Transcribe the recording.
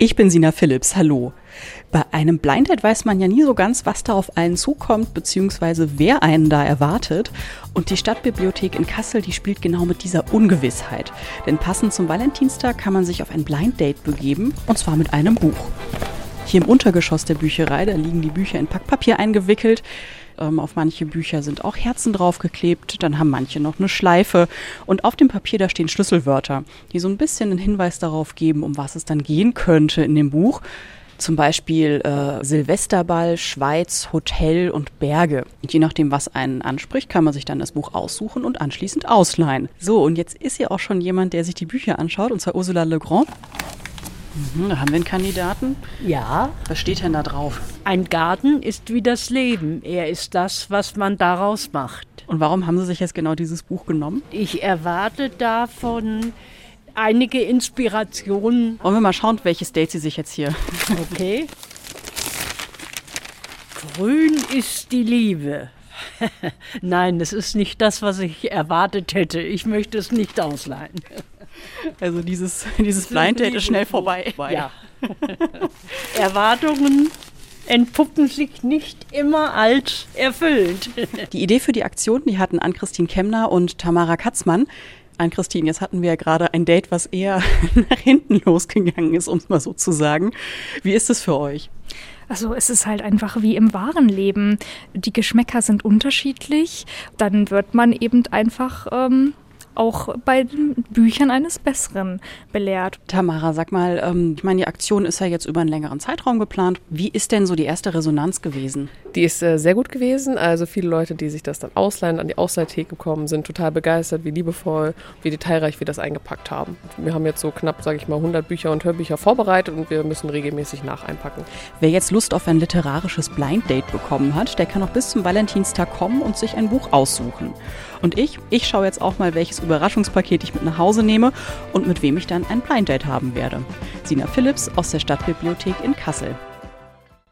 Ich bin Sina Phillips, hallo. Bei einem Blind Date weiß man ja nie so ganz, was da auf einen zukommt, beziehungsweise wer einen da erwartet. Und die Stadtbibliothek in Kassel, die spielt genau mit dieser Ungewissheit. Denn passend zum Valentinstag kann man sich auf ein Blind Date begeben, und zwar mit einem Buch. Hier im Untergeschoss der Bücherei, da liegen die Bücher in Packpapier eingewickelt. Auf manche Bücher sind auch Herzen draufgeklebt, dann haben manche noch eine Schleife. Und auf dem Papier, da stehen Schlüsselwörter, die so ein bisschen einen Hinweis darauf geben, um was es dann gehen könnte in dem Buch. Zum Beispiel Silvesterball, Schweiz, Hotel und Berge. Und je nachdem, was einen anspricht, kann man sich dann das Buch aussuchen und anschließend ausleihen. So, und jetzt ist hier auch schon jemand, der sich die Bücher anschaut, und zwar Ursula Legrand. Da haben wir einen Kandidaten. Ja. Was steht denn da drauf? Ein Garten ist wie das Leben. Er ist das, was man daraus macht. Und warum haben Sie sich jetzt genau dieses Buch genommen? Ich erwarte davon einige Inspirationen. Wollen wir mal schauen, welches Date Sie sich jetzt hier... Okay. Grün ist die Liebe. Nein, das ist nicht das, was ich erwartet hätte. Ich möchte es nicht ausleihen. Also dieses Blind Date ist schnell vorbei. Ja. Erwartungen entpuppen sich nicht immer als erfüllt. Die Idee für die Aktion, die hatten Ann-Christine Kemner und Tamara Katzmann. Ann-Christine, jetzt hatten wir ja gerade ein Date, was eher nach hinten losgegangen ist, um es mal so zu sagen. Wie ist es für euch? Also es ist halt einfach wie im wahren Leben. Die Geschmäcker sind unterschiedlich. Dann wird man eben einfach... auch bei den Büchern eines Besseren belehrt. Tamara, sag mal, ich meine, die Aktion ist ja jetzt über einen längeren Zeitraum geplant. Wie ist denn so die erste Resonanz gewesen? Die ist sehr gut gewesen. Also viele Leute, die sich das dann ausleihen, an die Ausleihtheke gekommen sind, total begeistert, wie liebevoll, wie detailreich wir das eingepackt haben. Wir haben jetzt so knapp, sage ich mal, 100 Bücher und Hörbücher vorbereitet und wir müssen regelmäßig nacheinpacken. Wer jetzt Lust auf ein literarisches Blind Date bekommen hat, der kann auch bis zum Valentinstag kommen und sich ein Buch aussuchen. Und ich schaue jetzt auch mal, welches Überraschungspaket ich mit nach Hause nehme und mit wem ich dann ein Blind Date haben werde. Sina Phillips aus der Stadtbibliothek in Kassel.